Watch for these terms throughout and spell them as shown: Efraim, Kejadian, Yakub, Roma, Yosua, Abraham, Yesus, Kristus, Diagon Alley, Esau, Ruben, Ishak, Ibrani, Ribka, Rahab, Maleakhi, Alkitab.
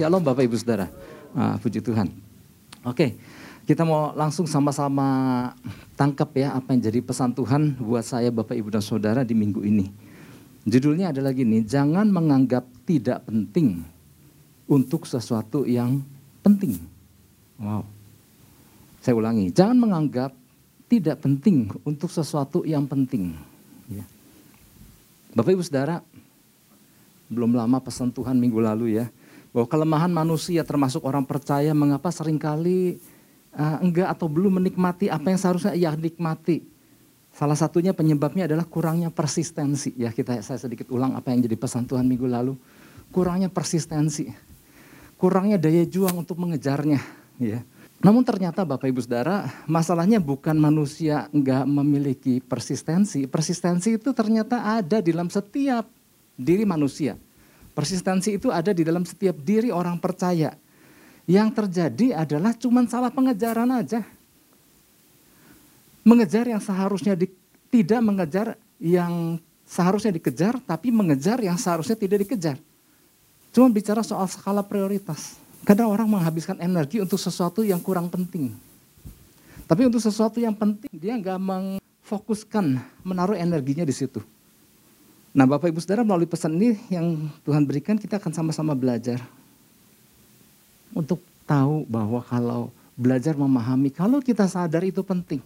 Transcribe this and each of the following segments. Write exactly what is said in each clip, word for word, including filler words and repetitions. Shalom Bapak Ibu Saudara. Ah, puji Tuhan. Oke, kita mau langsung sama-sama tangkap ya apa yang jadi pesan Tuhan buat saya Bapak Ibu dan Saudara di minggu ini. Judulnya adalah gini, jangan menganggap tidak penting untuk sesuatu yang penting. Wow. Saya ulangi, jangan menganggap tidak penting untuk sesuatu yang penting. Ya. Bapak Ibu Saudara, belum lama pesan Tuhan minggu lalu ya, bahwa kelemahan manusia termasuk orang percaya mengapa seringkali uh, enggak atau belum menikmati apa yang seharusnya ia nikmati. Salah satunya penyebabnya adalah kurangnya persistensi. Ya kita saya sedikit ulang apa yang jadi pesan Tuhan minggu lalu. Kurangnya persistensi, kurangnya daya juang untuk mengejarnya. Ya. Namun ternyata Bapak Ibu Saudara, masalahnya bukan manusia enggak memiliki persistensi. Persistensi itu ternyata ada di dalam setiap diri manusia. Persistensi itu ada di dalam setiap diri orang percaya. Yang terjadi adalah cuman salah pengejaran aja. Mengejar yang seharusnya di, tidak mengejar yang seharusnya dikejar, tapi mengejar yang seharusnya tidak dikejar. Cuma bicara soal skala prioritas. Kadang orang menghabiskan energi untuk sesuatu yang kurang penting. Tapi untuk sesuatu yang penting dia nggak memfokuskan, menaruh energinya di situ. Nah Bapak Ibu Saudara, melalui pesan ini yang Tuhan berikan, kita akan sama-sama belajar. Untuk tahu bahwa kalau belajar memahami, kalau kita sadar itu penting.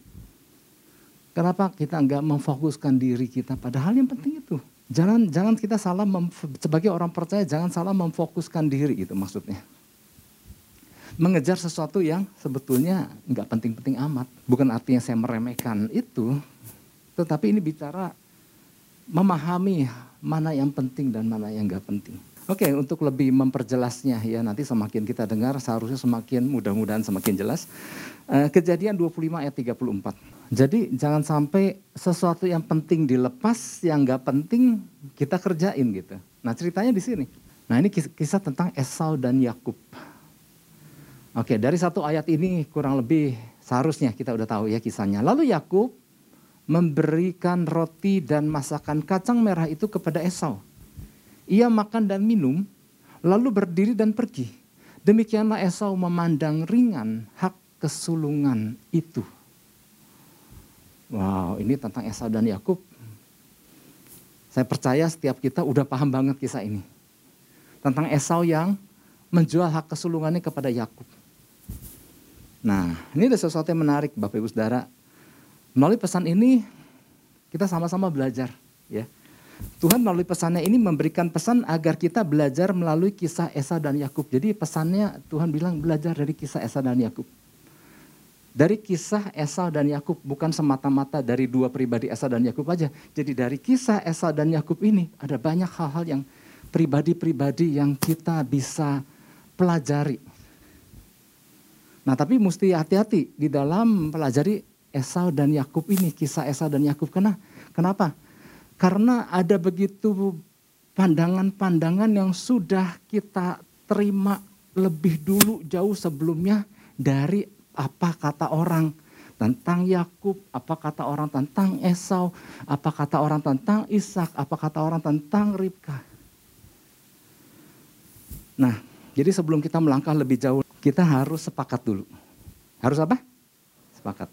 Kenapa kita nggak memfokuskan diri kita pada hal yang penting itu. Jangan jangan kita salah, memf- sebagai orang percaya jangan salah memfokuskan diri itu maksudnya. Mengejar sesuatu yang sebetulnya nggak penting-penting amat. Bukan artinya saya meremehkan itu, tetapi ini bicara memahami mana yang penting dan mana yang gak penting. Oke, untuk lebih memperjelasnya ya, nanti semakin kita dengar seharusnya semakin, mudah-mudahan semakin jelas. Kejadian dua puluh lima ayat tiga puluh empat. Jadi jangan sampai sesuatu yang penting dilepas, yang gak penting kita kerjain gitu. Nah ceritanya di sini. Nah ini kisah tentang Esau dan Yakub. Oke, dari satu ayat ini kurang lebih seharusnya kita udah tahu ya kisahnya. Lalu Yakub memberikan roti dan masakan kacang merah itu kepada Esau. Ia makan dan minum, lalu berdiri dan pergi. Demikianlah Esau memandang ringan hak kesulungan itu. Wow, ini tentang Esau dan Yakub. Saya percaya setiap kita udah paham banget kisah ini. Tentang Esau yang menjual hak kesulungannya kepada Yakub. Nah, ini ada sesuatu yang menarik Bapak Ibu Saudara. Melalui pesan ini kita sama-sama belajar ya. Tuhan melalui pesannya ini memberikan pesan agar kita belajar melalui kisah Esau dan Yakub. Jadi pesannya Tuhan bilang belajar dari kisah Esau dan Yakub. Dari kisah Esau dan Yakub, bukan semata-mata dari dua pribadi Esau dan Yakub aja. Jadi dari kisah Esau dan Yakub ini ada banyak hal-hal yang pribadi-pribadi yang kita bisa pelajari. Nah, tapi mesti hati-hati di dalam pelajari Esau dan Yakub ini, kisah Esau dan Yakub. Karena kenapa? Karena ada begitu pandangan-pandangan yang sudah kita terima lebih dulu jauh sebelumnya dari apa kata orang tentang Yakub, apa kata orang tentang Esau, apa kata orang tentang Ishak, apa kata orang tentang Ribka. Nah, jadi sebelum kita melangkah lebih jauh, kita harus sepakat dulu. Harus apa? Sepakat.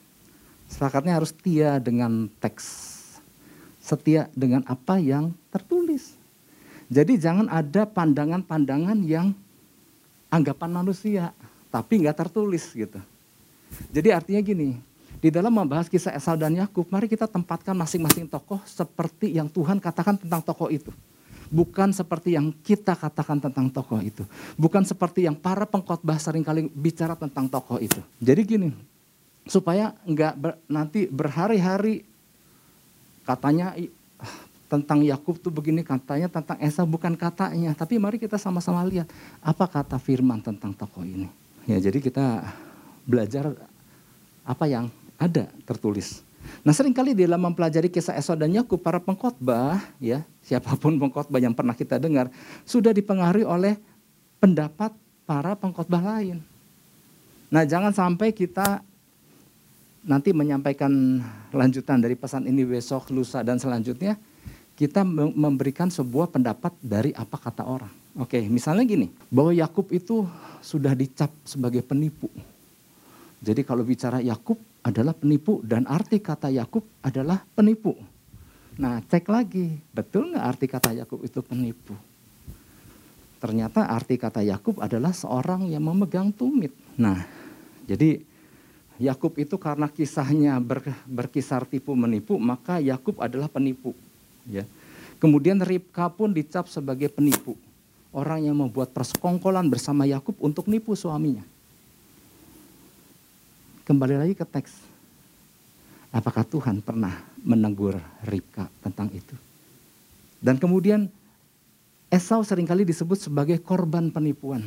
Sepakatnya harus setia dengan teks. Setia dengan apa yang tertulis. Jadi jangan ada pandangan-pandangan yang anggapan manusia. Tapi gak tertulis gitu. Jadi artinya gini. Di dalam membahas kisah Esau dan Yakub, mari kita tempatkan masing-masing tokoh seperti yang Tuhan katakan tentang tokoh itu. Bukan seperti yang kita katakan tentang tokoh itu. Bukan seperti yang para pengkhotbah seringkali bicara tentang tokoh itu. Jadi gini. Supaya enggak ber, nanti berhari-hari katanya tentang Yakub tuh begini, katanya tentang Esau, bukan katanya. Tapi mari kita sama-sama lihat apa kata firman tentang tokoh ini. Ya jadi kita belajar apa yang ada tertulis. Nah seringkali di dalam mempelajari kisah Esau dan Yakub, para pengkhotbah ya, siapapun pengkhotbah yang pernah kita dengar, sudah dipengaruhi oleh pendapat para pengkhotbah lain. Nah jangan sampai kita nanti menyampaikan lanjutan dari pesan ini besok, lusa, dan selanjutnya. Kita memberikan sebuah pendapat dari apa kata orang. Oke, misalnya gini, bahwa Yakub itu sudah dicap sebagai penipu. Jadi kalau bicara Yakub adalah penipu dan arti kata Yakub adalah penipu. Nah, cek lagi, betul nggak arti kata Yakub itu penipu? Ternyata arti kata Yakub adalah seorang yang memegang tumit. Nah, jadi Yakub itu karena kisahnya ber, berkisar tipu menipu, maka Yakub adalah penipu. Ya. Kemudian Ribka pun dicap sebagai penipu. Orang yang membuat persekongkolan bersama Yakub untuk nipu suaminya. Kembali lagi ke teks. Apakah Tuhan pernah menegur Ribka tentang itu? Dan kemudian Esau seringkali disebut sebagai korban penipuan.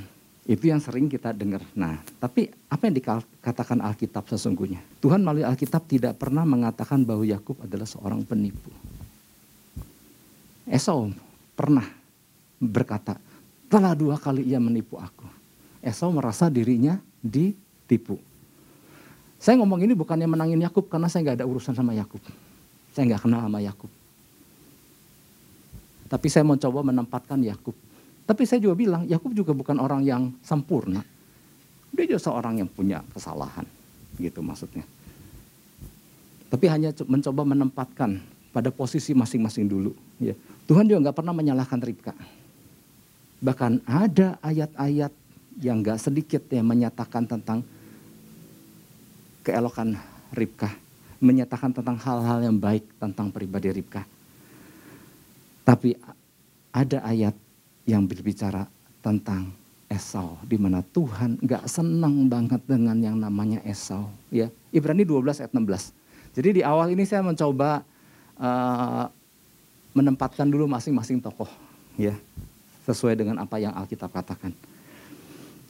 Itu yang sering kita dengar. Nah, tapi apa yang dikatakan Alkitab sesungguhnya? Tuhan melalui Alkitab tidak pernah mengatakan bahwa Yakub adalah seorang penipu. Esau pernah berkata, telah dua kali ia menipu aku. Esau merasa dirinya ditipu. Saya ngomong ini bukannya menangin Yakub, karena saya nggak ada urusan sama Yakub. Saya nggak kenal sama Yakub. Tapi saya mau coba menempatkan Yakub. Tapi saya juga bilang, Yakub juga bukan orang yang sempurna. Dia juga seorang yang punya kesalahan, gitu maksudnya. Tapi hanya mencoba menempatkan pada posisi masing-masing dulu. Ya. Tuhan juga nggak pernah menyalahkan Ribka. Bahkan ada ayat-ayat yang gak sedikit yang menyatakan tentang keelokan Ribka. Menyatakan tentang hal-hal yang baik tentang pribadi Ribka. Tapi ada ayat yang berbicara tentang Esau. Di mana Tuhan gak senang banget dengan yang namanya Esau. Ya, Ibrani dua belas ayat enam belas. Jadi di awal ini saya mencoba uh, menempatkan dulu masing-masing tokoh. Ya. Sesuai dengan apa yang Alkitab katakan.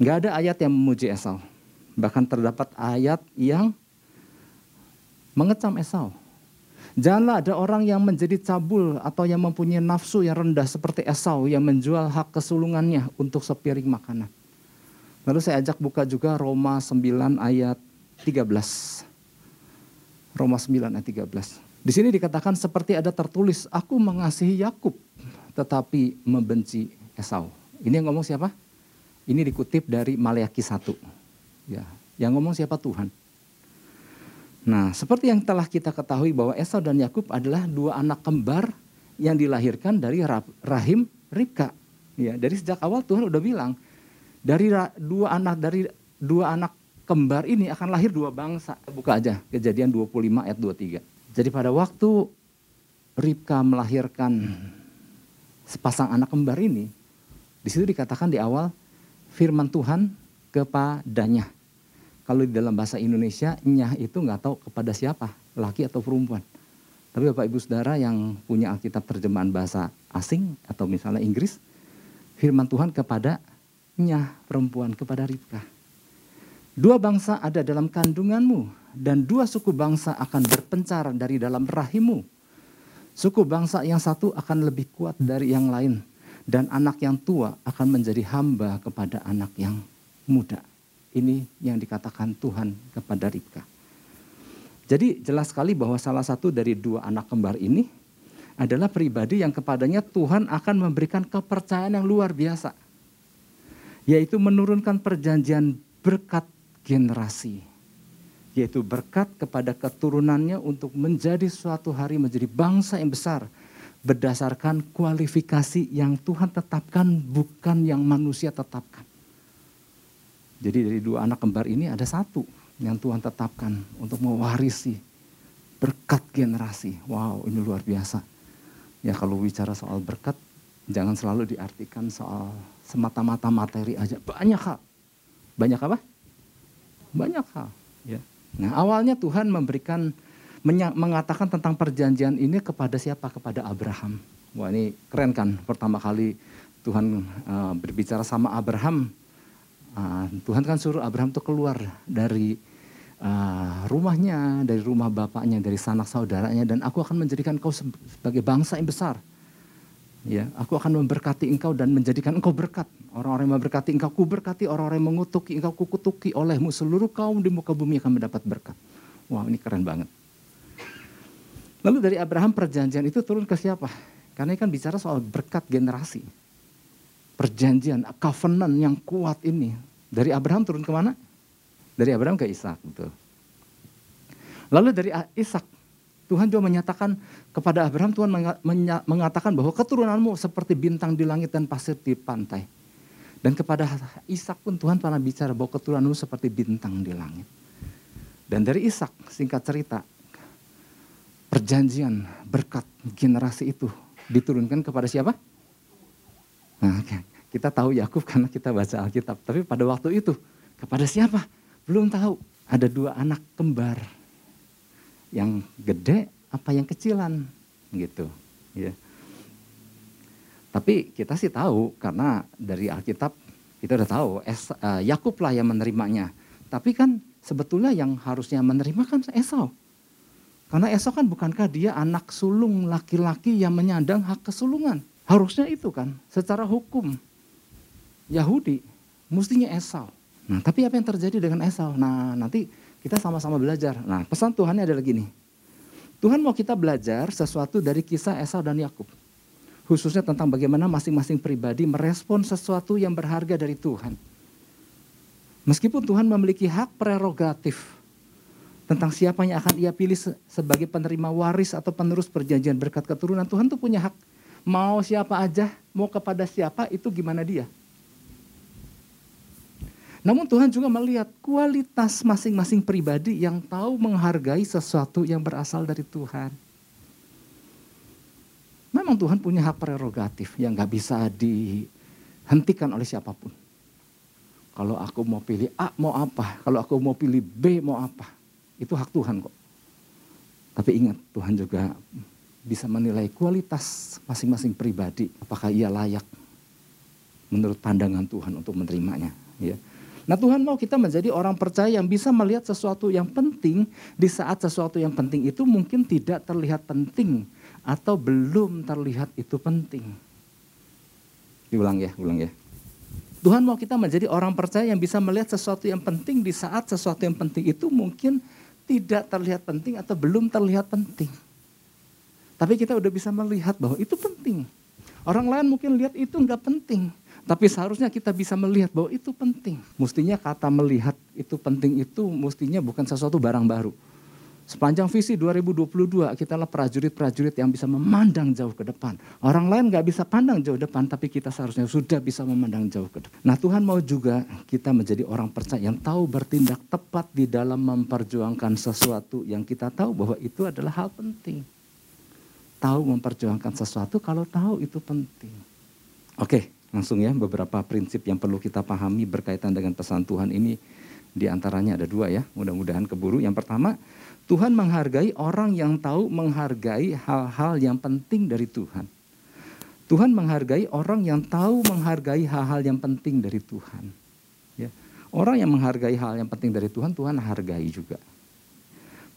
Nggak ada ayat yang memuji Esau. Bahkan terdapat ayat yang mengecam Esau. Janganlah ada orang yang menjadi cabul atau yang mempunyai nafsu yang rendah seperti Esau yang menjual hak kesulungannya untuk sepiring makanan. Lalu saya ajak buka juga Roma sembilan ayat tiga belas. Roma sembilan ayat tiga belas. Di sini dikatakan seperti ada tertulis, aku mengasihi Yakub tetapi membenci Esau. Ini yang ngomong siapa? Ini dikutip dari Maleakhi satu. Ya, yang ngomong siapa? Tuhan. Nah, seperti yang telah kita ketahui bahwa Esau dan Yakub adalah dua anak kembar yang dilahirkan dari rahim Ribka. Ya, dari sejak awal Tuhan udah bilang dari dua anak dari dua anak kembar ini akan lahir dua bangsa. Buka aja Kejadian dua puluh lima ayat dua puluh tiga. Jadi pada waktu Ribka melahirkan sepasang anak kembar ini, di situ dikatakan di awal firman Tuhan kepadanya. Kalau di dalam bahasa Indonesia, nyah itu nggak tahu kepada siapa, laki atau perempuan. Tapi Bapak Ibu Saudara yang punya Alkitab terjemahan bahasa asing atau misalnya Inggris, firman Tuhan kepada nyah perempuan, kepada Ribka. Dua bangsa ada dalam kandunganmu dan dua suku bangsa akan berpencar dari dalam rahimmu. Suku bangsa yang satu akan lebih kuat dari yang lain. Dan anak yang tua akan menjadi hamba kepada anak yang muda. Ini yang dikatakan Tuhan kepada Ribka. Jadi jelas sekali bahwa salah satu dari dua anak kembar ini adalah pribadi yang kepadanya Tuhan akan memberikan kepercayaan yang luar biasa. Yaitu menurunkan perjanjian berkat generasi. Yaitu berkat kepada keturunannya untuk menjadi suatu hari menjadi bangsa yang besar. Berdasarkan kualifikasi yang Tuhan tetapkan, bukan yang manusia tetapkan. Jadi dari dua anak kembar ini ada satu yang Tuhan tetapkan untuk mewarisi berkat generasi. Wow, ini luar biasa. Ya kalau bicara soal berkat, jangan selalu diartikan soal semata-mata materi aja. Banyak hal. Banyak apa? Banyak hal. Ya. Nah, awalnya Tuhan memberikan, mengatakan tentang perjanjian ini kepada siapa? Kepada Abraham. Wah, ini keren kan? Pertama kali Tuhan uh, berbicara sama Abraham. Uh, Tuhan kan suruh Abraham tuh keluar dari uh, rumahnya, dari rumah bapaknya, dari sanak saudaranya. Dan aku akan menjadikan kau sebagai bangsa yang besar. Ya, aku akan memberkati engkau dan menjadikan engkau berkat. Orang-orang yang memberkati engkau kuberkati, orang-orang yang mengutuki engkau kukutuki. Olehmu seluruh kaum di muka bumi akan mendapat berkat. Wah, ini keren banget. Lalu dari Abraham perjanjian itu turun ke siapa? Karena ini kan bicara soal berkat generasi. perjanjian, covenant yang kuat ini. Dari Abraham turun kemana? Dari Abraham ke Ishak, betul. Lalu dari Ishak, Tuhan juga menyatakan kepada Abraham, Tuhan mengatakan bahwa keturunanmu seperti bintang di langit dan pasir di pantai. Dan kepada Ishak pun Tuhan pernah bicara bahwa keturunanmu seperti bintang di langit. Dan dari Ishak, singkat cerita, perjanjian berkat generasi itu diturunkan kepada siapa? Nah, kita tahu Yakub karena kita baca Alkitab, tapi pada waktu itu kepada siapa? Belum tahu. Ada dua anak kembar, yang gede apa yang kecilan, gitu. Ya. Tapi kita sih tahu karena dari Alkitab kita udah tahu es, uh, Yakub lah yang menerimanya. Tapi kan sebetulnya yang harusnya menerima kan Esau, karena Esau kan bukankah dia anak sulung laki-laki yang menyandang hak kesulungan? Harusnya itu kan, secara hukum Yahudi mestinya Esau. Nah, tapi apa yang terjadi dengan Esau? Nah, nanti kita sama-sama belajar. Nah, pesan Tuhannya adalah gini. Tuhan mau kita belajar sesuatu dari kisah Esau dan Yakub. Khususnya tentang bagaimana masing-masing pribadi merespon sesuatu yang berharga dari Tuhan. Meskipun Tuhan memiliki hak prerogatif tentang siapa yang akan ia pilih sebagai penerima waris atau penerus perjanjian berkat keturunan, Tuhan tuh punya hak. Mau siapa aja, mau kepada siapa, itu gimana dia. Namun Tuhan juga melihat kualitas masing-masing pribadi yang tahu menghargai sesuatu yang berasal dari Tuhan. Memang Tuhan punya hak prerogatif yang gak bisa dihentikan oleh siapapun. Kalau aku mau pilih A mau apa, kalau aku mau pilih B mau apa, itu hak Tuhan kok. Tapi ingat, Tuhan juga bisa menilai kualitas masing-masing pribadi, apakah ia layak menurut pandangan Tuhan untuk menerimanya. Ya. Nah, Tuhan mau kita menjadi orang percaya yang bisa melihat sesuatu yang penting di saat sesuatu yang penting itu mungkin tidak terlihat penting atau belum terlihat itu penting. Diulang ya, ulang ya. Tuhan mau kita menjadi orang percaya yang bisa melihat sesuatu yang penting di saat sesuatu yang penting itu mungkin tidak terlihat penting atau belum terlihat penting. Tapi kita udah bisa melihat bahwa itu penting. Orang lain mungkin lihat itu nggak penting. Tapi seharusnya kita bisa melihat bahwa itu penting. Mestinya kata melihat itu penting itu mestinya bukan sesuatu barang baru. Sepanjang visi dua ribu dua puluh dua kita lah prajurit-prajurit yang bisa memandang jauh ke depan. Orang lain nggak bisa pandang jauh depan, tapi kita seharusnya sudah bisa memandang jauh ke depan. Nah, Tuhan mau juga kita menjadi orang percaya yang tahu bertindak tepat di dalam memperjuangkan sesuatu yang kita tahu bahwa itu adalah hal penting. Tahu memperjuangkan sesuatu kalau tahu itu penting. Oke, langsung ya, beberapa prinsip yang perlu kita pahami berkaitan dengan pesan Tuhan ini. Di antaranya ada dua ya, mudah-mudahan keburu. Yang pertama, Tuhan menghargai orang yang tahu menghargai hal-hal yang penting dari Tuhan. Tuhan menghargai orang yang tahu menghargai hal-hal yang penting dari Tuhan. Ya. Orang yang menghargai hal yang penting dari Tuhan, Tuhan hargai juga.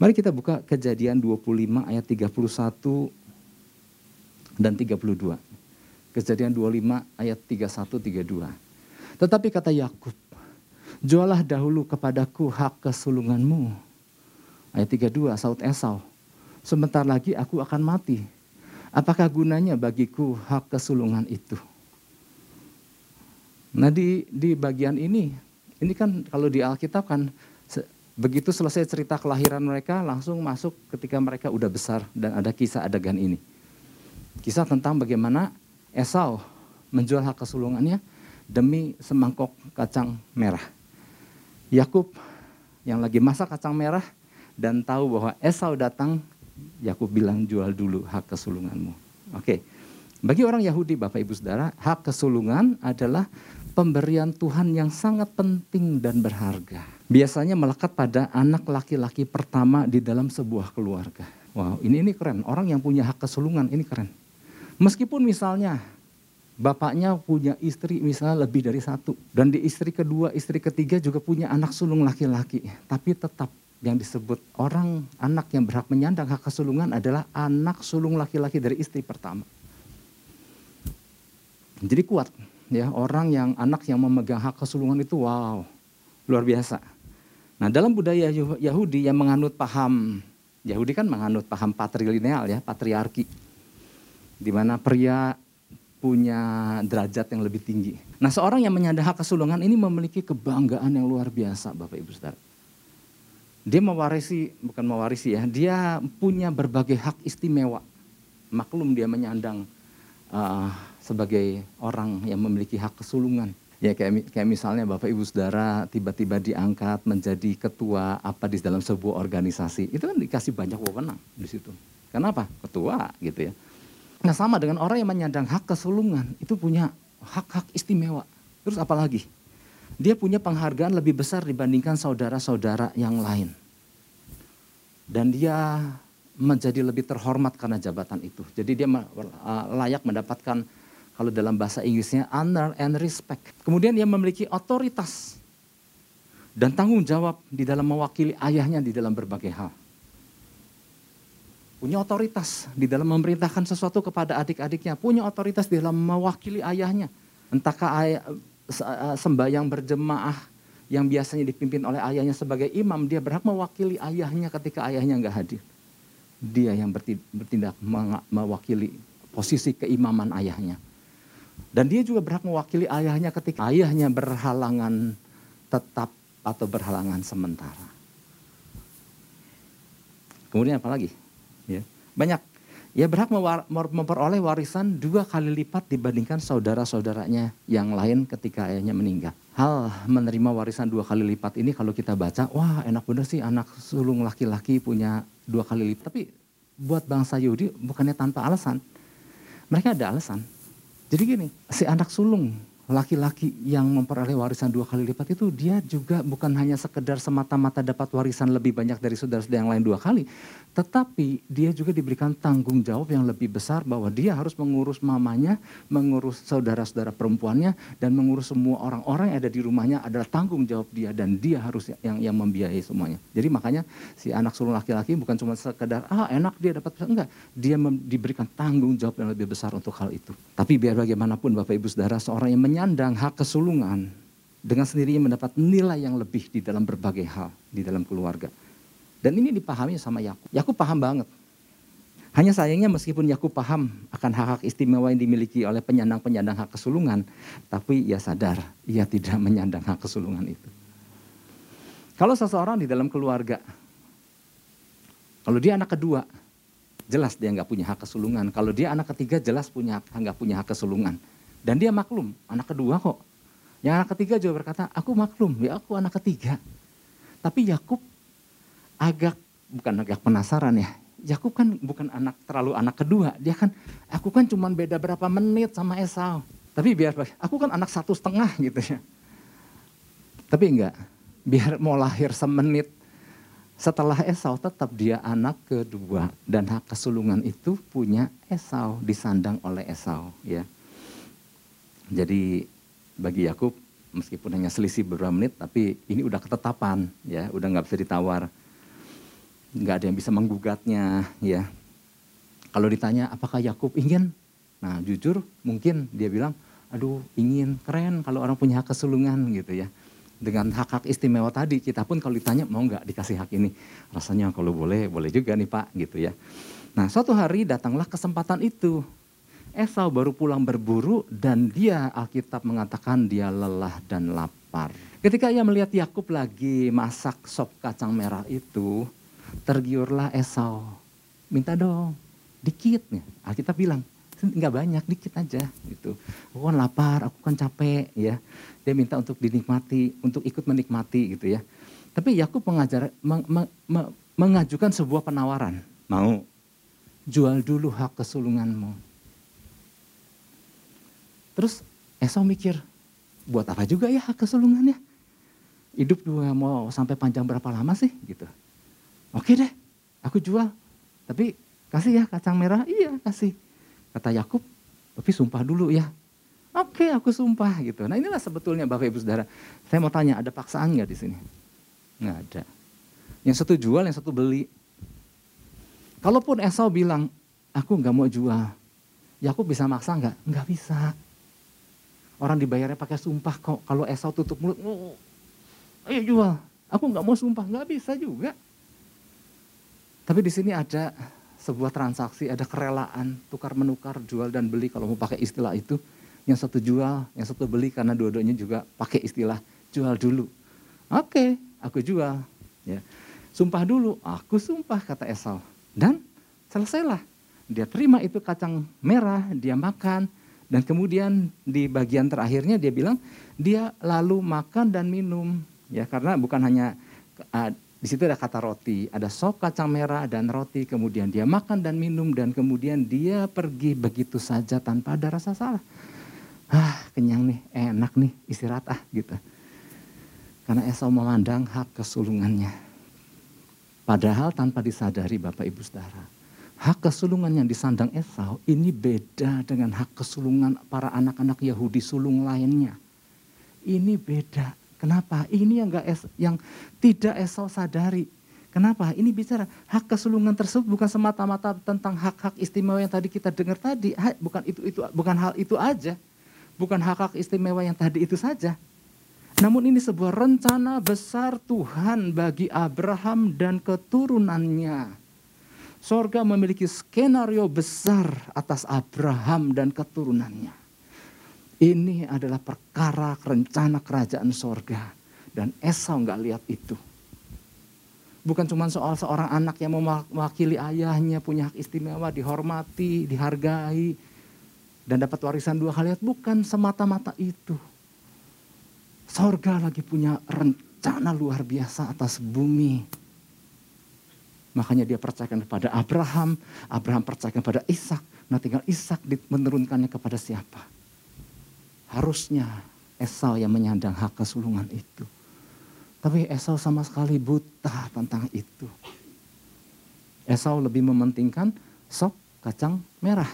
Mari kita buka Kejadian dua puluh lima ayat tiga puluh satu dan tiga puluh dua. Kejadian dua puluh lima ayat tiga puluh satu sampai tiga puluh dua. Tetapi kata Yakub, jualah dahulu kepadaku hak kesulunganmu. Ayat tiga puluh dua, saud Esau, sebentar lagi aku akan mati. Apakah gunanya bagiku hak kesulungan itu? Nah, di di bagian ini, ini kan kalau di Alkitab kan begitu selesai cerita kelahiran mereka langsung masuk ketika mereka udah besar dan ada kisah adegan ini. Kisah tentang bagaimana Esau menjual hak kesulungannya demi semangkok kacang merah. Yakub yang lagi masak kacang merah dan tahu bahwa Esau datang, Yakub bilang jual dulu hak kesulunganmu. Oke, bagi orang Yahudi, Bapak Ibu Saudara, hak kesulungan adalah pemberian Tuhan yang sangat penting dan berharga. Biasanya melekat pada anak laki-laki pertama di dalam sebuah keluarga. Wow, ini ini keren, orang yang punya hak kesulungan ini keren. Meskipun misalnya bapaknya punya istri misalnya lebih dari satu. Dan di istri kedua, istri ketiga juga punya anak sulung laki-laki. Tapi tetap yang disebut orang anak yang berhak menyandang hak kesulungan adalah anak sulung laki-laki dari istri pertama. Jadi kuat ya, orang yang anak yang memegang hak kesulungan itu wow, luar biasa. Nah, dalam budaya Yahudi yang menganut paham, Yahudi kan menganut paham patrilineal ya, patriarki. Di mana pria punya derajat yang lebih tinggi. Nah, seorang yang menyadari hak kesulungan ini memiliki kebanggaan yang luar biasa, Bapak Ibu Saudara. Dia mewarisi, bukan mewarisi ya, dia punya berbagai hak istimewa. Maklum dia menyandang uh, sebagai orang yang memiliki hak kesulungan. Ya kayak, kayak misalnya Bapak Ibu Saudara tiba-tiba diangkat menjadi ketua apa di dalam sebuah organisasi. Itu kan dikasih banyak wewenang di situ. Kenapa? Ketua gitu ya. Nah, sama dengan orang yang menyandang hak kesulungan itu punya hak-hak istimewa. Terus apalagi? Dia punya penghargaan lebih besar dibandingkan saudara-saudara yang lain. Dan dia menjadi lebih terhormat karena jabatan itu. Jadi dia layak mendapatkan, kalau dalam bahasa Inggrisnya, honor and respect. Kemudian dia memiliki otoritas dan tanggung jawab di dalam mewakili ayahnya di dalam berbagai hal. Punya otoritas di dalam memerintahkan sesuatu kepada adik-adiknya. Punya otoritas di dalam mewakili ayahnya. Entahkah ayah... sembahyang berjemaah yang biasanya dipimpin oleh ayahnya sebagai imam, dia berhak mewakili ayahnya ketika ayahnya nggak hadir. Dia yang bertindak mewakili posisi keimaman ayahnya. Dan dia juga berhak mewakili ayahnya ketika ayahnya berhalangan tetap atau berhalangan sementara. Kemudian apa lagi? Ya. Banyak. Ia berhak memperoleh warisan dua kali lipat dibandingkan saudara-saudaranya yang lain ketika ayahnya meninggal. Hal menerima warisan dua kali lipat ini kalau kita baca, wah enak bener sih anak sulung laki-laki punya dua kali lipat. Tapi buat bangsa Yahudi bukannya tanpa alasan. Mereka ada alasan. Jadi gini, si anak sulung laki-laki yang memperoleh warisan dua kali lipat itu dia juga bukan hanya sekedar semata-mata dapat warisan lebih banyak dari saudara-saudara yang lain dua kali. Tetapi dia juga diberikan tanggung jawab yang lebih besar bahwa dia harus mengurus mamanya, mengurus saudara-saudara perempuannya, dan mengurus semua orang-orang yang ada di rumahnya adalah tanggung jawab dia dan dia harus yang yang membiayai semuanya. Jadi makanya si anak sulung laki-laki bukan cuma sekedar ah enak dia dapat, enggak. Dia diberikan tanggung jawab yang lebih besar untuk hal itu. Tapi biar bagaimanapun Bapak Ibu Saudara, seorang yang menyandang hak kesulungan dengan sendirinya mendapat nilai yang lebih di dalam berbagai hal, di dalam keluarga. Dan ini dipahami sama Yakub. Yakub paham banget. Hanya sayangnya meskipun Yakub paham akan hak-hak istimewa yang dimiliki oleh penyandang-penyandang hak kesulungan, tapi ia sadar ia tidak menyandang hak kesulungan itu. Kalau seseorang di dalam keluarga, kalau dia anak kedua, jelas dia nggak punya hak kesulungan. Kalau dia anak ketiga, jelas punya nggak punya hak kesulungan. Dan dia maklum, anak kedua kok. Yang anak ketiga juga berkata, aku maklum, ya aku anak ketiga. Tapi Yakub agak, bukan agak penasaran ya, Yakub kan bukan anak terlalu anak kedua, dia kan, aku kan cuman beda berapa menit sama Esau, tapi biar, aku kan anak satu setengah gitu ya. Tapi enggak, biar mau lahir semenit setelah Esau tetap dia anak kedua, dan hak kesulungan itu punya Esau, disandang oleh Esau ya. Jadi bagi Yakub meskipun hanya selisih beberapa menit, tapi ini udah ketetapan ya, udah nggak bisa ditawar. Nggak ada yang bisa menggugatnya ya. Kalau ditanya apakah Yakub ingin? Nah jujur mungkin dia bilang, aduh ingin, keren kalau orang punya hak kesulungan gitu ya. Dengan hak-hak istimewa tadi, kita pun kalau ditanya mau nggak dikasih hak ini? Rasanya kalau boleh, boleh juga nih Pak gitu ya. Nah suatu hari datanglah kesempatan itu. Esau baru pulang berburu dan dia, Alkitab mengatakan dia lelah dan lapar. Ketika ia melihat Yakub lagi masak sop kacang merah itu, tergiurlah Esau, minta dong dikit nih. Alkitab bilang nggak banyak, dikit aja gitu. Aku kan lapar, aku kan capek ya. Dia minta untuk dinikmati, untuk ikut menikmati gitu ya. Tapi Yakub mengajar, meng, meng, meng, mengajukan sebuah penawaran. Mau jual dulu hak kesulunganmu. Terus Esau mikir, buat apa juga ya hak kesulungannya? Hidup juga mau sampai panjang berapa lama sih gitu. Oke deh, aku jual. Tapi kasih ya kacang merah, iya kasih. Kata Yakub, tapi sumpah dulu ya. Oke, aku sumpah gitu. Nah inilah sebetulnya Bapak Ibu Saudara. Saya mau tanya, ada paksaan nggak di sini? Nggak ada. Yang satu jual, yang satu beli. Kalaupun Esau bilang, aku nggak mau jual. Yakub bisa maksa nggak? Nggak bisa. Orang dibayarnya pakai sumpah kok. Kalau Esau tutup mulut, oh, ayo jual. Aku nggak mau sumpah, nggak bisa juga. Tapi di sini ada sebuah transaksi, ada kerelaan, tukar-menukar, jual dan beli kalau mau pakai istilah itu. Yang satu jual, yang satu beli karena dua-duanya juga pakai istilah jual dulu. Oke, aku jual. Ya. Sumpah dulu, aku sumpah kata Esau. Dan selesailah. Dia terima itu kacang merah, dia makan. Dan kemudian di bagian terakhirnya dia bilang, dia lalu makan dan minum. Ya, karena bukan hanya... Uh, Di situ ada kata roti, ada sop kacang merah dan roti, kemudian dia makan dan minum, dan kemudian dia pergi begitu saja tanpa ada rasa salah. Ah, kenyang nih, enak nih, istirahat ah gitu. Karena Esau memandang hak kesulungannya. Padahal tanpa disadari Bapak Ibu Saudara, hak kesulungan yang disandang Esau ini beda dengan hak kesulungan para anak-anak Yahudi sulung lainnya. Ini beda. Kenapa? Ini yang, gak es, yang tidak Esau sadari. Kenapa? Ini bicara hak kesulungan tersebut bukan semata-mata tentang hak-hak istimewa yang tadi kita dengar tadi. Bukan itu, itu, bukan hal itu aja. Bukan hak-hak istimewa yang tadi itu saja. Namun ini sebuah rencana besar Tuhan bagi Abraham dan keturunannya. Sorga memiliki skenario besar atas Abraham dan keturunannya. Ini adalah perkara rencana kerajaan sorga. Dan Esau nggak lihat itu. Bukan cuma soal seorang anak yang mewakili ayahnya, punya hak istimewa, dihormati, dihargai, dan dapat warisan dua kali lipat. Bukan semata-mata itu. Sorga lagi punya rencana luar biasa atas bumi. Makanya dia percayakan kepada Abraham, Abraham percayakan kepada Ishak. Nah tinggal Ishak menurunkannya kepada siapa? Harusnya Esau yang menyandang hak kesulungan itu. Tapi Esau sama sekali buta tentang itu. Esau lebih mementingkan sop kacang merah.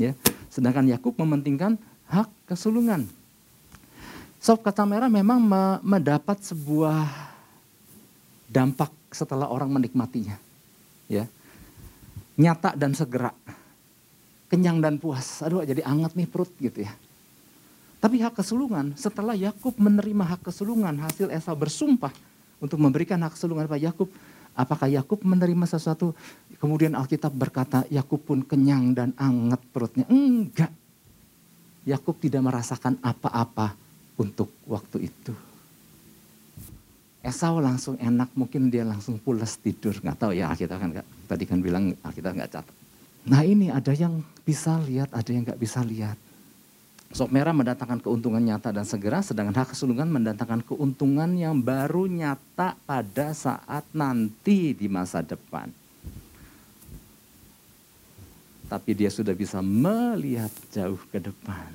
Ya. Sedangkan Yakub mementingkan hak kesulungan. Sop kacang merah memang mendapat sebuah dampak setelah orang menikmatinya. Ya. Nyata dan segera. Kenyang dan puas. Aduh jadi anget nih perut gitu ya. Tapi hak kesulungan, setelah Yakub menerima hak kesulungan, hasil Esau bersumpah untuk memberikan hak kesulungan kepada Yakub. Apakah Yakub menerima sesuatu? Kemudian Alkitab berkata, Yakub pun kenyang dan anget perutnya. Enggak. Yakub tidak merasakan apa-apa untuk waktu itu. Esau langsung enak, mungkin dia langsung pulas tidur. Enggak tahu ya, Alkitab kan enggak, tadi kan bilang Alkitab enggak catat. Nah ini ada yang bisa lihat, ada yang enggak bisa lihat. Sop merah mendatangkan keuntungan nyata dan segera, sedangkan hak kesulungan mendatangkan keuntungan yang baru nyata pada saat nanti di masa depan. Tapi dia sudah bisa melihat jauh ke depan.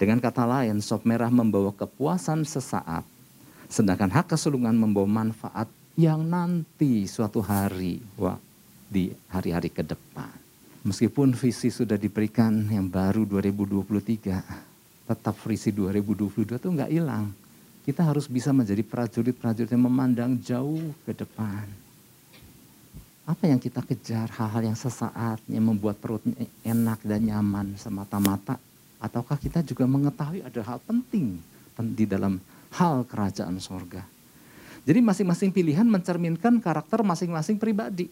Dengan kata lain, sop merah membawa kepuasan sesaat, sedangkan hak kesulungan membawa manfaat yang nanti suatu hari, wah, di hari-hari ke depan. Meskipun visi sudah diberikan yang baru dua ribu dua puluh tiga, tetap visi dua ribu dua puluh dua itu nggak hilang. Kita harus bisa menjadi prajurit-prajurit yang memandang jauh ke depan. Apa yang kita kejar, hal-hal yang sesaat, yang membuat perutnya enak dan nyaman semata-mata. Ataukah kita juga mengetahui ada hal penting di dalam hal kerajaan sorga. Jadi masing-masing pilihan mencerminkan karakter masing-masing pribadi.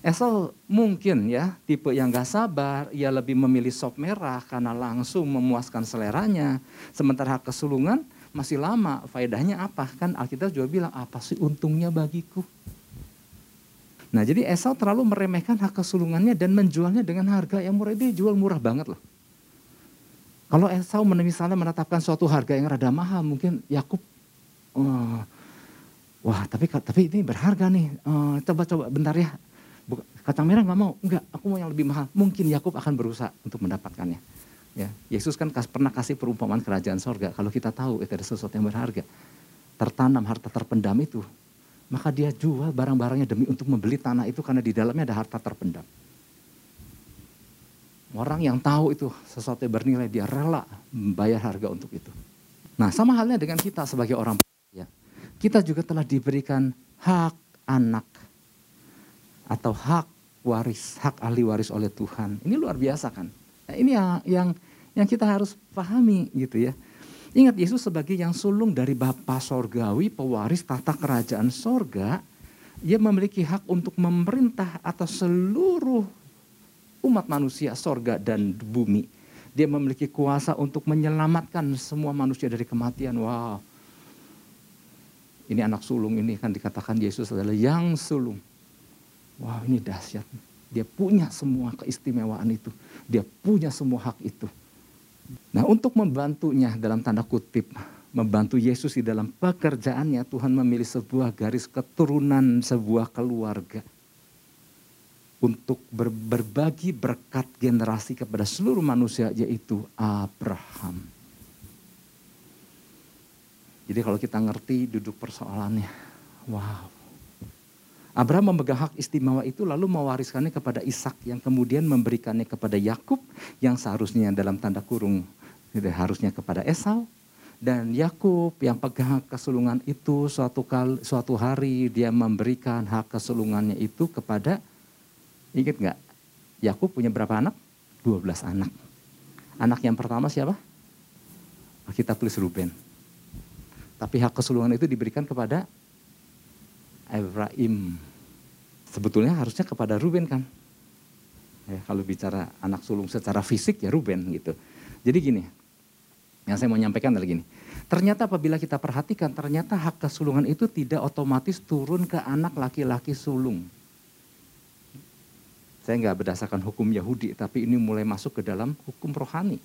Esau mungkin ya tipe yang gak sabar, ia lebih memilih sop merah karena langsung memuaskan seleranya. Sementara hak kesulungan masih lama, faedahnya apa? Kan Alkitab juga bilang, apa sih untungnya bagiku? Nah jadi Esau terlalu meremehkan hak kesulungannya dan menjualnya dengan harga yang murah. Dia jual murah banget loh. Kalau Esau misalnya menetapkan suatu harga yang rada mahal, mungkin Yakub... Oh, wah tapi, tapi ini berharga nih, coba-coba oh, bentar ya. Kacang merah nggak mau, enggak, aku mau yang lebih mahal. Mungkin Yakub akan berusaha untuk mendapatkannya. Ya, Yesus kan kas, pernah kasih perumpamaan kerajaan sorga. Kalau kita tahu itu ada sesuatu yang berharga, tertanam harta terpendam itu, maka dia jual barang-barangnya demi untuk membeli tanah itu karena di dalamnya ada harta terpendam. Orang yang tahu itu sesuatu yang bernilai, dia rela membayar harga untuk itu. Nah sama halnya dengan kita sebagai orang percaya, kita juga telah diberikan hak anak. Atau hak waris, hak ahli waris oleh Tuhan. Ini luar biasa kan. Nah, ini yang, yang yang kita harus pahami gitu ya. Ingat Yesus sebagai yang sulung dari Bapa Sorgawi, pewaris tata kerajaan sorga. Ia memiliki hak untuk memerintah atas seluruh umat manusia, sorga dan bumi. Dia memiliki kuasa untuk menyelamatkan semua manusia dari kematian. Wow. Ini anak sulung ini kan dikatakan Yesus adalah yang sulung. Wow, ini dahsyat. Dia punya semua keistimewaan itu. Dia punya semua hak itu. Nah, untuk membantunya dalam tanda kutip, membantu Yesus di dalam pekerjaannya, Tuhan memilih sebuah garis keturunan, sebuah keluarga. Untuk ber berbagi berkat generasi kepada seluruh manusia, yaitu Abraham. Jadi kalau kita ngerti duduk persoalannya, wow. Abraham memegang hak istimewa itu lalu mewariskannya kepada Ishak yang kemudian memberikannya kepada Yakub yang seharusnya dalam tanda kurung harusnya kepada Esau. Dan Yakub yang pegang hak kesulungan itu suatu kali, suatu hari dia memberikan hak kesulungannya itu kepada, ingat nggak? Yakub punya berapa anak? dua belas anak. Anak yang pertama siapa? Kita tulis Ruben. Tapi hak kesulungan itu diberikan kepada Efraim. Sebetulnya harusnya kepada Ruben kan? Ya, kalau bicara anak sulung secara fisik ya Ruben gitu. Jadi gini. Yang saya mau nyampaikan adalah gini, ternyata apabila kita perhatikan, ternyata hak kesulungan itu tidak otomatis turun ke anak laki-laki sulung. Saya nggak berdasarkan hukum Yahudi, tapi ini mulai masuk ke dalam hukum rohani.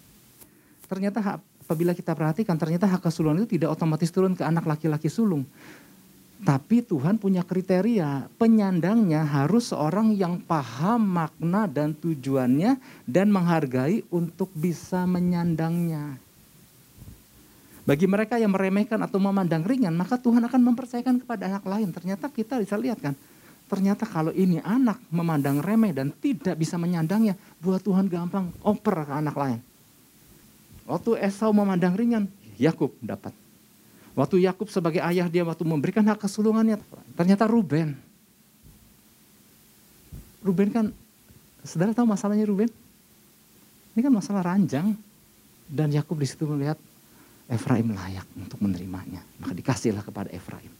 Ternyata apabila kita perhatikan, ternyata hak kesulungan itu tidak otomatis turun ke anak laki-laki sulung. Tapi Tuhan punya kriteria, penyandangnya harus seorang yang paham makna dan tujuannya dan menghargai untuk bisa menyandangnya. Bagi mereka yang meremehkan atau memandang ringan, maka Tuhan akan mempercayakan kepada anak lain. Ternyata kita bisa lihat kan, ternyata kalau ini anak memandang remeh dan tidak bisa menyandangnya, buat Tuhan gampang oper ke anak lain. Waktu Esau memandang ringan, Yakub dapat. Waktu Yakub sebagai ayah dia waktu memberikan hak kesulungannya, ternyata Ruben. Ruben kan, saudara tahu masalahnya Ruben? Ini kan masalah ranjang. Dan Yakub di situ melihat, Efraim layak untuk menerimanya, maka dikasihlah kepada Efraim.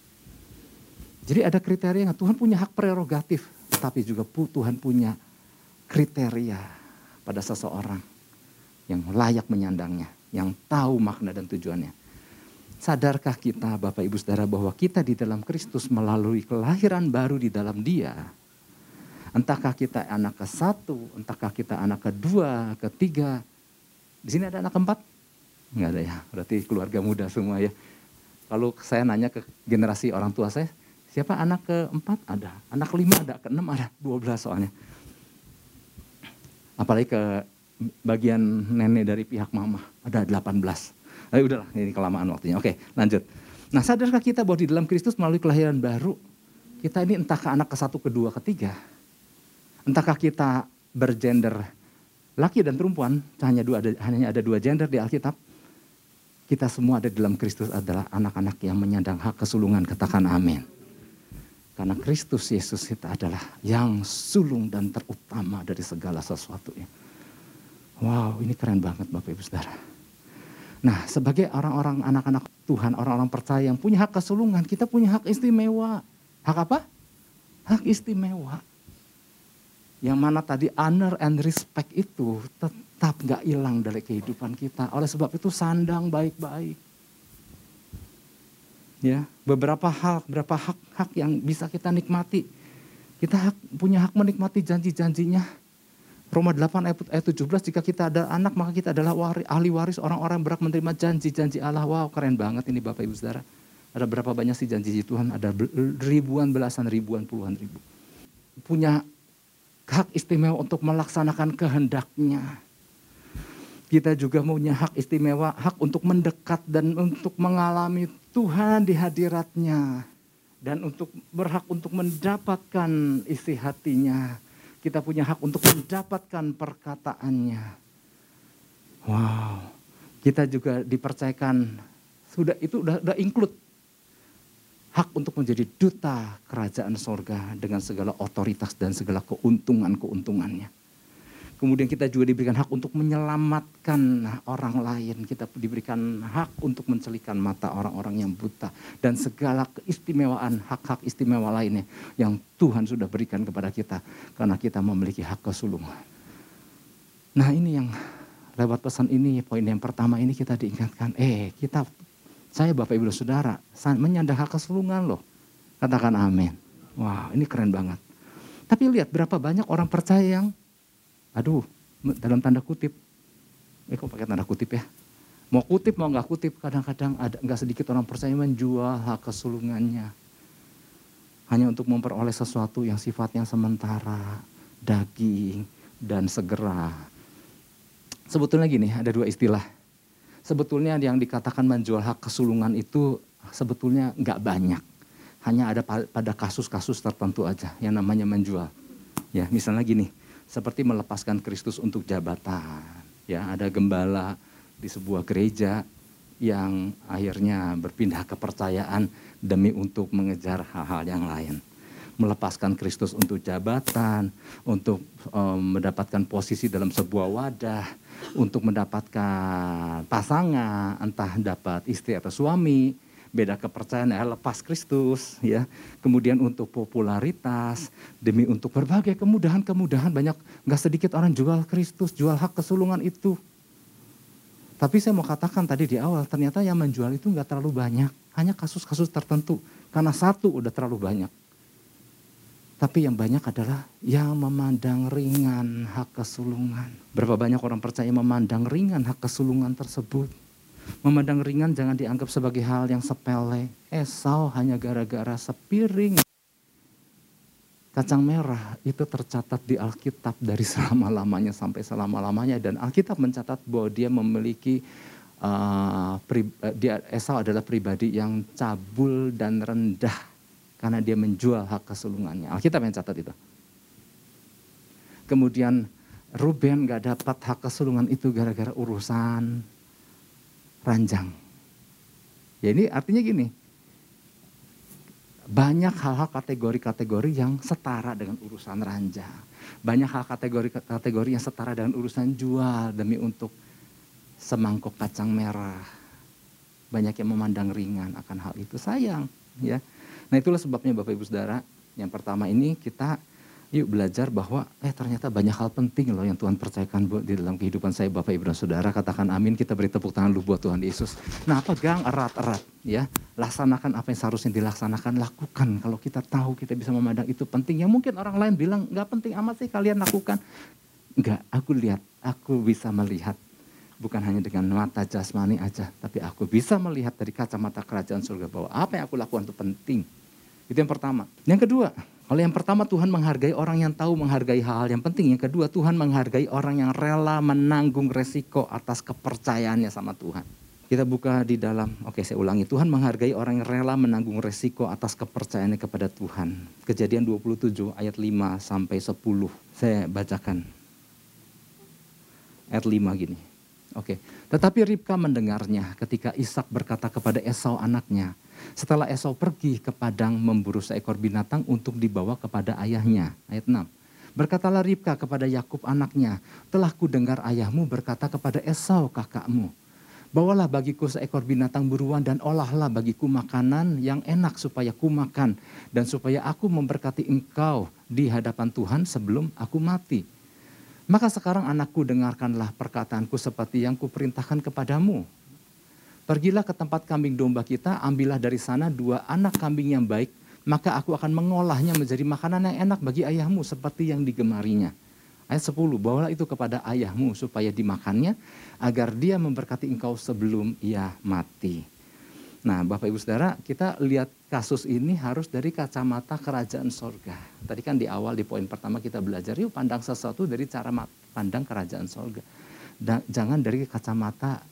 Jadi ada kriteria, Tuhan punya hak prerogatif, tapi juga Tuhan punya kriteria pada seseorang yang layak menyandangnya, yang tahu makna dan tujuannya. Sadarkah kita Bapak Ibu Saudara bahwa kita di dalam Kristus melalui kelahiran baru di dalam Dia? Entahkah kita anak ke satu, entahkah kita anak kedua, ketiga, di sini ada anak keempat? Enggak ada ya, berarti keluarga muda semua ya. Kalau saya nanya ke generasi orang tua saya, siapa anak keempat? Ada. Anak kelima ada, keenam ada, dua belas soalnya. Apalagi ke bagian nenek dari pihak mama, ada delapan belas. Tapi udahlah, ini kelamaan waktunya. Oke, lanjut. Nah, sadarkah kita bahwa di dalam Kristus melalui kelahiran baru, kita ini entahkah anak ke satu, kedua, ketiga. Entahkah kita bergender laki dan perempuan, hanya, dua, ada, hanya ada dua gender di Alkitab. Kita semua ada dalam Kristus adalah anak-anak yang menyandang hak kesulungan. Katakan amin. Karena Kristus Yesus kita adalah yang sulung dan terutama dari segala sesuatu. Wow, ini keren banget Bapak Ibu Saudara. Nah, sebagai orang-orang anak-anak Tuhan, orang-orang percaya yang punya hak kesulungan, kita punya hak istimewa. Hak apa? Hak istimewa. Yang mana tadi honor and respect itu tetap gak hilang dari kehidupan kita. Oleh sebab itu sandang baik-baik. Ya, beberapa hal, beberapa hak-hak yang bisa kita nikmati. Kita hak, punya hak menikmati janji-janjinya. Roma delapan ayat tujuh belas, jika kita ada anak maka kita adalah waris, ahli waris orang-orang yang berhak menerima janji-janji Allah. Wow, keren banget ini Bapak Ibu Saudara. Ada berapa banyak sih janji Tuhan? Ada ribuan, belasan ribuan, puluhan ribu. Punya hak istimewa untuk melaksanakan kehendaknya. Kita juga punya hak istimewa, hak untuk mendekat dan untuk mengalami Tuhan di hadiratnya. Dan untuk berhak untuk mendapatkan isi hatinya. Kita punya hak untuk mendapatkan perkataannya. Wow, kita juga dipercayakan, sudah itu udah, udah include. Hak untuk menjadi duta kerajaan sorga dengan segala otoritas dan segala keuntungan-keuntungannya. Kemudian kita juga diberikan hak untuk menyelamatkan orang lain. Kita diberikan hak untuk mencelikan mata orang-orang yang buta. Dan segala keistimewaan, hak-hak istimewa lainnya yang Tuhan sudah berikan kepada kita. Karena kita memiliki hak kesulungan. Nah ini yang lewat pesan ini, poin yang pertama ini kita diingatkan. Eh kita, saya Bapak Ibu Saudara, menyandang hak kesulungan loh. Katakan amin. Wah ini keren banget. Tapi lihat berapa banyak orang percaya yang aduh, dalam tanda kutip, eh kok pakai tanda kutip ya? Mau kutip, mau nggak kutip, kadang-kadang ada nggak sedikit orang percaya menjual hak kesulungannya. Hanya untuk memperoleh sesuatu yang sifatnya sementara, daging, dan segera. Sebetulnya gini, ada dua istilah. Sebetulnya yang dikatakan menjual hak kesulungan itu sebetulnya nggak banyak. Hanya ada pada kasus-kasus tertentu aja yang namanya menjual. Ya, misalnya gini. Seperti melepaskan Kristus untuk jabatan. Ya, ada gembala di sebuah gereja yang akhirnya berpindah kepercayaan demi untuk mengejar hal-hal yang lain. Melepaskan Kristus untuk jabatan, untuk um, mendapatkan posisi dalam sebuah wadah, untuk mendapatkan pasangan, entah dapat istri atau suami, beda kepercayaan, lepas Kristus, ya. Kemudian untuk popularitas, demi untuk berbagai kemudahan-kemudahan, banyak, nggak sedikit orang jual Kristus, jual hak kesulungan itu. Tapi saya mau katakan tadi di awal, ternyata yang menjual itu nggak terlalu banyak, hanya kasus-kasus tertentu, karena satu udah terlalu banyak. Tapi yang banyak adalah yang memandang ringan hak kesulungan. Berapa banyak orang percaya memandang ringan hak kesulungan tersebut. Memandang ringan jangan dianggap sebagai hal yang sepele. Esau hanya gara-gara sepiring kacang merah itu tercatat di Alkitab dari selama-lamanya sampai selama-lamanya. Dan Alkitab mencatat bahwa dia memiliki, uh, pri, uh, dia, Esau adalah pribadi yang cabul dan rendah. Karena dia menjual hak kesulungannya. Alkitab yang catat itu. Kemudian Ruben gak dapat hak kesulungan itu gara-gara urusan ranjang. Ya ini artinya gini, banyak hal-hal kategori-kategori yang setara dengan urusan ranjang. Banyak hal kategori-kategori yang setara dengan urusan jual demi untuk semangkuk kacang merah. Banyak yang memandang ringan akan hal itu, sayang. Ya. Nah itulah sebabnya Bapak Ibu Saudara, yang pertama ini kita yuk belajar bahwa eh ternyata banyak hal penting loh yang Tuhan percayakan buat di dalam kehidupan saya Bapak Ibu dan Saudara. Katakan amin, kita beri tepuk tangan dulu buat Tuhan Yesus. Nah pegang erat-erat ya, laksanakan apa yang seharusnya dilaksanakan, lakukan. Kalau kita tahu kita bisa memandang itu penting, yang mungkin orang lain bilang nggak penting amat sih kalian lakukan. Enggak, aku lihat, aku bisa melihat. Bukan hanya dengan mata jasmani aja, tapi aku bisa melihat dari kacamata kerajaan surga bahwa apa yang aku lakukan itu penting. Itu yang pertama. Yang kedua, kalau yang pertama Tuhan menghargai orang yang tahu menghargai hal-hal yang penting. Yang kedua Tuhan menghargai orang yang rela menanggung resiko atas kepercayaannya sama Tuhan. Kita buka di dalam, oke saya ulangi. Tuhan menghargai orang yang rela menanggung resiko atas kepercayaannya kepada Tuhan. Kejadian dua puluh tujuh ayat lima sampai sepuluh. Saya bacakan. Ayat lima gini. Oke, tetapi Ribka mendengarnya ketika Ishak berkata kepada Esau anaknya. Setelah Esau pergi ke padang memburu seekor binatang untuk dibawa kepada ayahnya. Ayat enam. Berkatalah Ribka kepada Yakub anaknya, telah kudengar ayahmu berkata kepada Esau kakakmu, bawalah bagiku seekor binatang buruan dan olahlah bagiku makanan yang enak supaya ku makan dan supaya aku memberkati engkau di hadapan Tuhan sebelum aku mati. Maka sekarang anakku dengarkanlah perkataanku seperti yang kuperintahkan kepadamu. Pergilah ke tempat kambing domba kita, ambillah dari sana dua anak kambing yang baik, maka aku akan mengolahnya menjadi makanan yang enak bagi ayahmu seperti yang digemarinya. Ayat sepuluh, bawalah itu kepada ayahmu supaya dimakannya agar dia memberkati engkau sebelum ia mati. Nah Bapak Ibu Saudara, kita lihat kasus ini harus dari kacamata kerajaan sorga. Tadi kan di awal di poin pertama kita belajar, yuk pandang sesuatu dari cara pandang kerajaan sorga. Dan jangan dari kacamata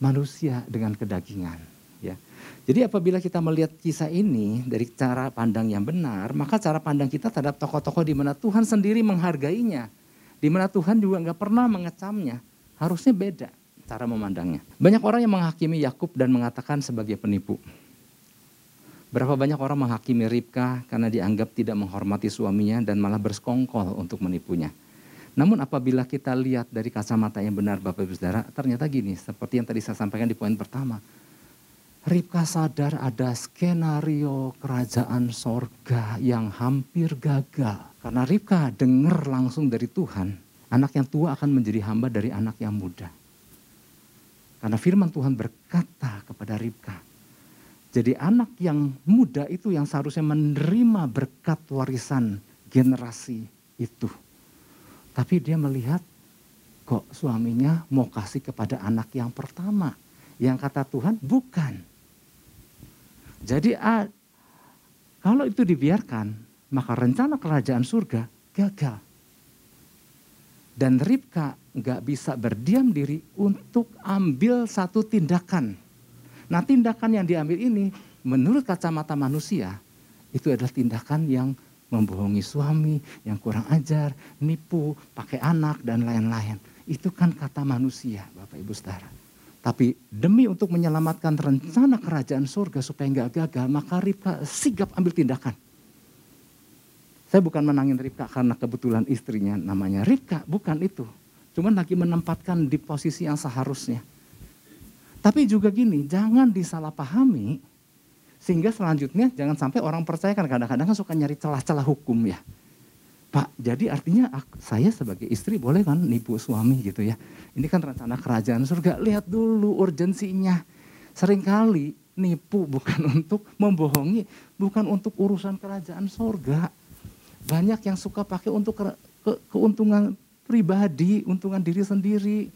manusia dengan kedagingan. Ya. Jadi apabila kita melihat kisah ini dari cara pandang yang benar, maka cara pandang kita terhadap tokoh-tokoh di mana Tuhan sendiri menghargainya. Di mana Tuhan juga nggak pernah mengecamnya. Harusnya beda cara memandangnya. Banyak orang yang menghakimi Yakub dan mengatakan sebagai penipu. Berapa banyak orang menghakimi Ribka karena dianggap tidak menghormati suaminya dan malah bersekongkol untuk menipunya. Namun apabila kita lihat dari kacamata yang benar Bapak Ibu Saudara, ternyata gini, seperti yang tadi saya sampaikan di poin pertama. Ribka sadar ada skenario kerajaan sorga yang hampir gagal. Karena Ribka dengar langsung dari Tuhan, anak yang tua akan menjadi hamba dari anak yang muda. Karena firman Tuhan berkata kepada Ribka, jadi anak yang muda itu yang seharusnya menerima berkat warisan generasi itu. Tapi dia melihat kok suaminya mau kasih kepada anak yang pertama. Yang kata Tuhan bukan. Jadi kalau itu dibiarkan, maka rencana kerajaan surga gagal. Dan Ribka nggak bisa berdiam diri untuk ambil satu tindakan. Nah, tindakan yang diambil ini menurut kacamata manusia itu adalah tindakan yang membohongi suami, yang kurang ajar, nipu, pakai anak dan lain-lain. Itu kan kata manusia, Bapak Ibu Saudara. Tapi demi untuk menyelamatkan rencana kerajaan surga supaya nggak gagal, maka Ribka sigap ambil tindakan. Saya bukan menangin Ribka karena kebetulan istrinya namanya Ribka, bukan itu. Cuman lagi menempatkan di posisi yang seharusnya. Tapi juga gini, jangan disalahpahami sehingga selanjutnya jangan sampai orang percaya, kan kadang-kadang suka nyari celah-celah hukum ya. Pak, jadi artinya saya sebagai istri boleh kan nipu suami gitu ya. Ini kan rencana kerajaan surga, lihat dulu urgensinya. Seringkali nipu bukan untuk membohongi, bukan untuk urusan kerajaan surga. Banyak yang suka pakai untuk ke, ke, keuntungan pribadi, untungan diri sendiri.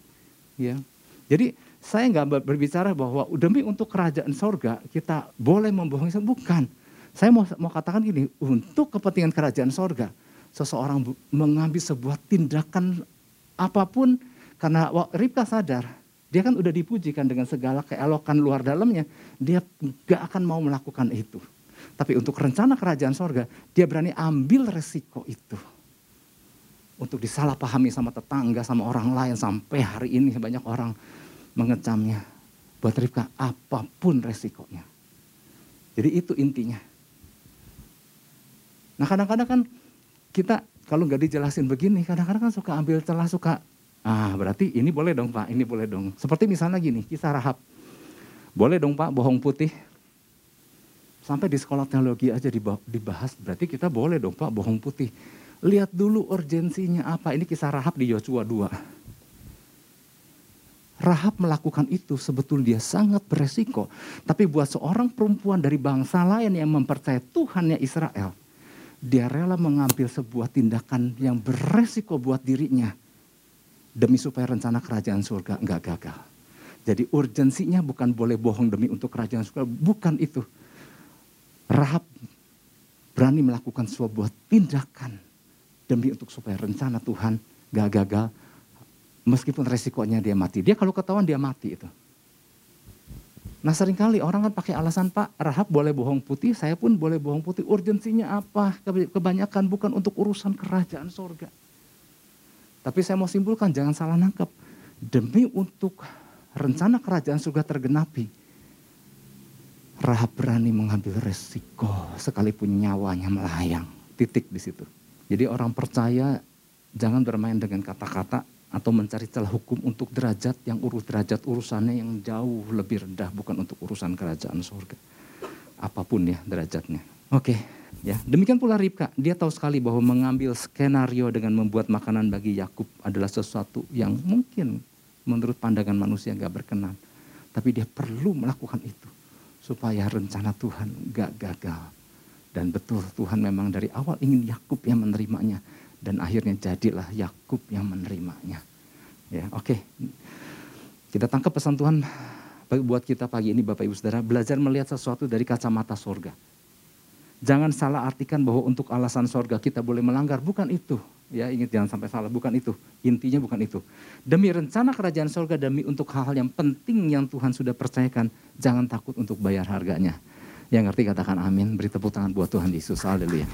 Ya. Jadi saya nggak berbicara bahwa demi untuk kerajaan surga kita boleh membohongi, bukan. Saya mau, mau katakan gini, untuk kepentingan kerajaan surga, seseorang mengambil sebuah tindakan apapun, karena Ribka sadar, dia kan udah dipujikan dengan segala keelokan luar dalamnya, dia gak akan mau melakukan itu. Tapi untuk rencana kerajaan sorga, dia berani ambil resiko itu. Untuk disalahpahami sama tetangga, sama orang lain, sampai hari ini banyak orang mengecamnya. Buat Ribka, apapun resikonya. Jadi itu intinya. Nah kadang-kadang kan, kita kalau nggak dijelasin begini, kadang-kadang kan suka ambil celah, suka, ah berarti ini boleh dong Pak, ini boleh dong. Seperti misalnya gini, kisah Rahab. Boleh dong Pak, bohong putih. Sampai di sekolah teologi aja dibahas, berarti kita boleh dong Pak, bohong putih. Lihat dulu urgensinya apa, ini kisah Rahab di Yosua dua. Rahab melakukan itu sebetulnya dia sangat beresiko. Tapi buat seorang perempuan dari bangsa lain yang mempercayai Tuhannya Israel, dia rela mengambil sebuah tindakan yang beresiko buat dirinya demi supaya rencana kerajaan surga enggak gagal. Jadi urgensinya bukan boleh bohong demi untuk kerajaan surga, bukan itu. Rahab berani melakukan sebuah tindakan demi untuk supaya rencana Tuhan enggak gagal, meskipun resikonya dia mati. Dia kalau ketahuan dia mati itu. Nah seringkali orang kan pakai alasan, Pak Rahab boleh bohong putih, saya pun boleh bohong putih. Urgensinya apa? Kebanyakan bukan untuk urusan kerajaan sorga. Tapi saya mau simpulkan, jangan salah nangkep. Demi untuk rencana kerajaan sorga tergenapi, Rahab berani mengambil resiko sekalipun nyawanya melayang. Titik di situ. Jadi orang percaya jangan bermain dengan kata-kata, atau mencari celah hukum untuk derajat yang urus derajat urusannya yang jauh lebih rendah, bukan untuk urusan kerajaan surga. Apapun ya derajatnya. Oke, ya. Demikian pula Ribka, dia tahu sekali bahwa mengambil skenario dengan membuat makanan bagi Yakub adalah sesuatu yang mungkin menurut pandangan manusia gak berkenan. Tapi dia perlu melakukan itu supaya rencana Tuhan gak gagal. Dan betul Tuhan memang dari awal ingin Yakub yang menerimanya. Dan akhirnya jadilah Yakub yang menerimanya. Ya, oke. Okay. Kita tangkap pesan Tuhan buat kita pagi ini Bapak Ibu Saudara. Belajar melihat sesuatu dari kacamata sorga. Jangan salah artikan bahwa untuk alasan sorga kita boleh melanggar. Bukan itu. Ya, ingat jangan sampai salah. Bukan itu. Intinya bukan itu. Demi rencana kerajaan sorga, demi untuk hal-hal yang penting yang Tuhan sudah percayakan, jangan takut untuk bayar harganya. Yang ngerti katakan amin. Beri tepuk tangan buat Tuhan Yesus. Haleluya.